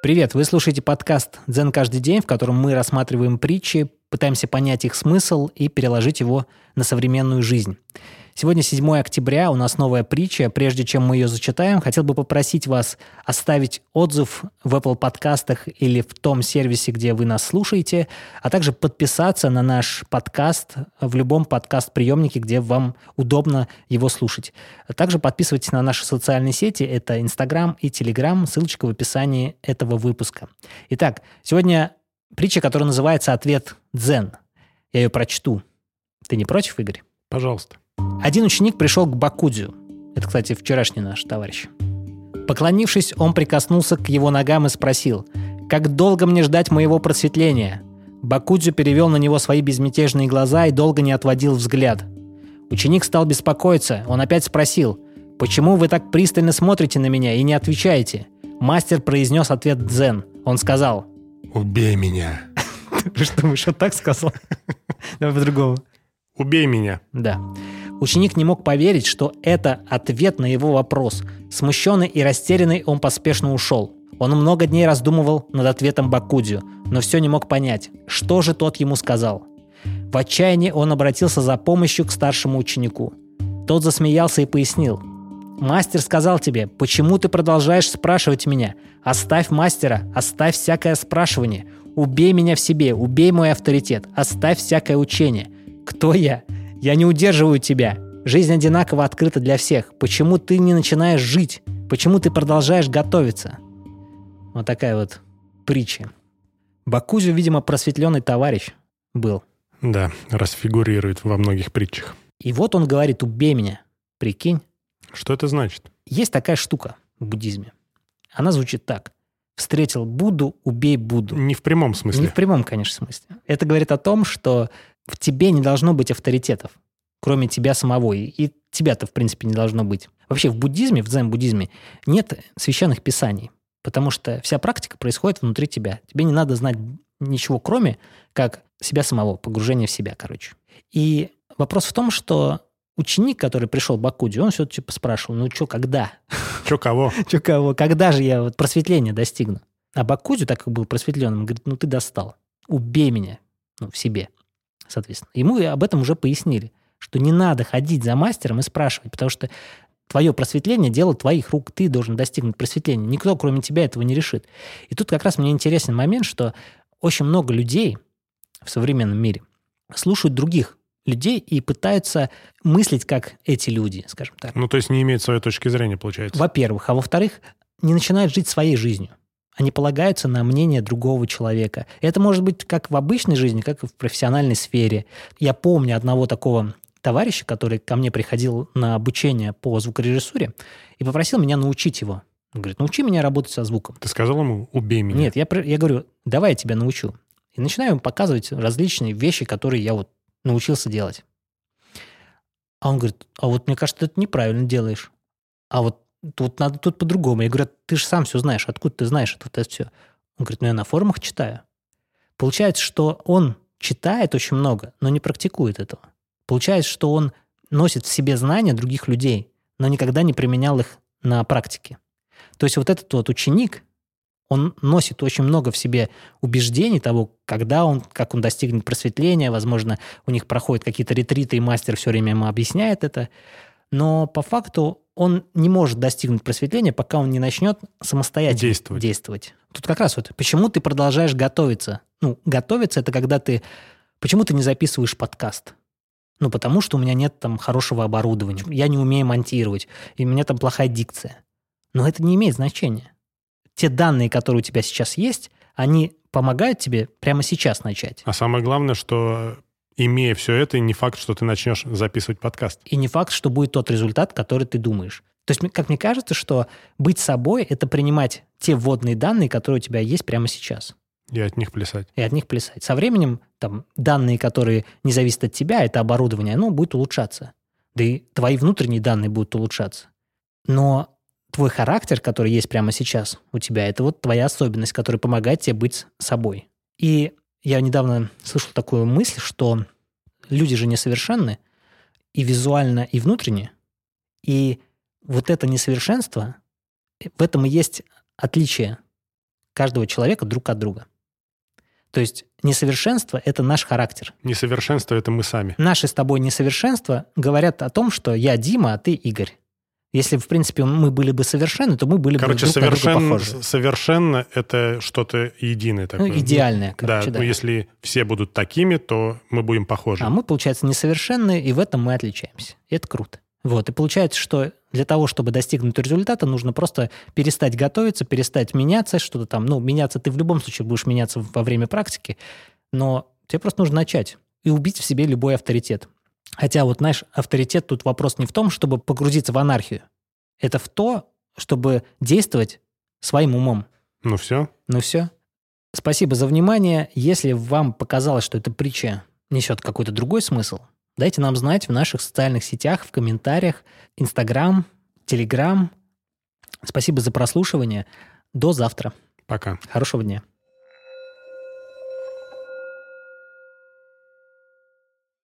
Привет, вы слушаете подкаст «Дзен каждый день», в котором мы рассматриваем притчи, пытаемся понять их смысл и переложить его на современную жизнь. Сегодня 7 октября, у нас новая притча. Прежде чем мы ее зачитаем, хотел бы попросить вас оставить отзыв в Apple подкастах или в том сервисе, где вы нас слушаете, а также подписаться на наш подкаст в любом подкаст-приемнике, где вам удобно его слушать. Также подписывайтесь на наши социальные сети, это Instagram и Telegram, ссылочка в описании этого выпуска. Итак, сегодня притча, которая называется «Ответ Дзен». Я ее прочту. Ты не против, Игорь? Пожалуйста. Один ученик пришел к Бокудзю. Это, кстати, вчерашний наш товарищ. Поклонившись, он прикоснулся к его ногам и спросил: «Как долго мне ждать моего просветления?» Бокудзю перевел на него свои безмятежные глаза и долго не отводил взгляд. Ученик стал беспокоиться. Он опять спросил: «Почему вы так пристально смотрите на меня и не отвечаете?» Мастер произнес ответ Дзен. Он сказал: «Убей меня». Что, еще так сказал? Давай по-другому. «Убей меня». Да. Ученик не мог поверить, что это ответ на его вопрос. Смущенный и растерянный, он поспешно ушел. Он много дней раздумывал над ответом Бокудзю, но все не мог понять, что же тот ему сказал. В отчаянии он обратился за помощью к старшему ученику. Тот засмеялся и пояснил: «Мастер сказал тебе, почему ты продолжаешь спрашивать меня? Оставь мастера, оставь всякое спрашивание. Убей меня в себе, убей мой авторитет, оставь всякое учение. Кто я? Я не удерживаю тебя. Жизнь одинаково открыта для всех. Почему ты не начинаешь жить? Почему ты продолжаешь готовиться?» Вот такая вот притча. Бокудзю, видимо, просветленный товарищ был. Да, расфигурирует во многих притчах. И вот он говорит: «Убей меня». Прикинь. Что это значит? Есть такая штука в буддизме. Она звучит так. Встретил Будду, убей Будду. Не в прямом смысле. Не в прямом, конечно, смысле. Это говорит о том, что в тебе не должно быть авторитетов, кроме тебя самого. И тебя-то, в принципе, не должно быть. Вообще в буддизме, в дзен-буддизме нет священных писаний, потому что вся практика происходит внутри тебя. Тебе не надо знать ничего, кроме как себя самого, погружение в себя, короче. И вопрос в том, что ученик, который пришел к Бокудзю, он все-таки спрашивал: «Ну что, когда? Че кого? Че кого? Когда же я вот просветления достигну?» А Бокудзю, так как был просветленным, говорит: «Ну ты достал. Убей меня». Ну, в себе, соответственно. Ему об этом уже пояснили, что не надо ходить за мастером и спрашивать, потому что твое просветление – дело твоих рук, ты должен достигнуть просветления. Никто, кроме тебя, этого не решит. И тут как раз мне интересен момент, что очень много людей в современном мире слушают других людей и пытаются мыслить, как эти люди, скажем так. Ну, то есть не имеют своей точки зрения, получается. Во-первых. А во-вторых, не начинают жить своей жизнью. Они полагаются на мнение другого человека. Это может быть как в обычной жизни, как и в профессиональной сфере. Я помню одного такого товарища, который ко мне приходил на обучение по звукорежиссуре и попросил меня научить его. Он говорит: «Научи меня работать со звуком». Ты сказал ему: «Убей меня». Нет, я говорю: «Давай я тебя научу». И начинаю ему показывать различные вещи, которые я вот научился делать. А он говорит: «А вот мне кажется, ты это неправильно делаешь. А вот тут надо тут по-другому». Я говорю: «Ты же сам все знаешь. Откуда ты знаешь это все?» Он говорит: «Ну я на форумах читаю». Получается, что он читает очень много, но не практикует этого. Получается, что он носит в себе знания других людей, но никогда не применял их на практике. То есть вот этот вот ученик, он носит очень много в себе убеждений того, когда он, как он достигнет просветления, возможно, у них проходят какие-то ретриты, и мастер все время ему объясняет это. Но по факту он не может достигнуть просветления, пока он не начнет самостоятельно действовать. Тут как раз вот, почему ты продолжаешь готовиться? Ну, готовиться – это когда ты... Почему ты не записываешь подкаст? Ну, потому что у меня нет там хорошего оборудования, я не умею монтировать, и у меня там плохая дикция. Но это не имеет значения. Те данные, которые у тебя сейчас есть, они помогают тебе прямо сейчас начать. А самое главное, что, имея все это, не факт, что ты начнешь записывать подкаст. И не факт, что будет тот результат, который ты думаешь. То есть, как мне кажется, что быть собой – это принимать те вводные данные, которые у тебя есть прямо сейчас. И от них плясать. Со временем там данные, которые не зависят от тебя, это оборудование, оно будет улучшаться. Да и твои внутренние данные будут улучшаться. Но твой характер, который есть прямо сейчас у тебя, это вот твоя особенность, которая помогает тебе быть собой. И я недавно слышал такую мысль, что люди же несовершенны и визуально, и внутренне. И вот это несовершенство, в этом и есть отличие каждого человека друг от друга. То есть несовершенство – это наш характер. Несовершенство – это мы сами. Наши с тобой несовершенства говорят о том, что я Дима, а ты Игорь. Если, в принципе, мы были бы совершенны, то мы были бы друг на друга похожи. Короче, совершенно – это что-то единое такое. Идеальное, короче, да. Но если все будут такими, то мы будем похожи. А мы, получается, несовершенны, и в этом мы отличаемся. И это круто. Вот. И получается, что для того, чтобы достигнуть результата, нужно просто перестать готовиться, перестать меняться, что-то там. Ну, меняться ты в любом случае будешь меняться во время практики, но тебе просто нужно начать и убить в себе любой авторитет. Хотя вот, знаешь, авторитет тут вопрос не в том, чтобы погрузиться в анархию. Это в то, чтобы действовать своим умом. Ну все. Спасибо за внимание. Если вам показалось, что эта притча несет какой-то другой смысл, дайте нам знать в наших социальных сетях, в комментариях, Инстаграм, Телеграм. Спасибо за прослушивание. До завтра. Пока. Хорошего дня.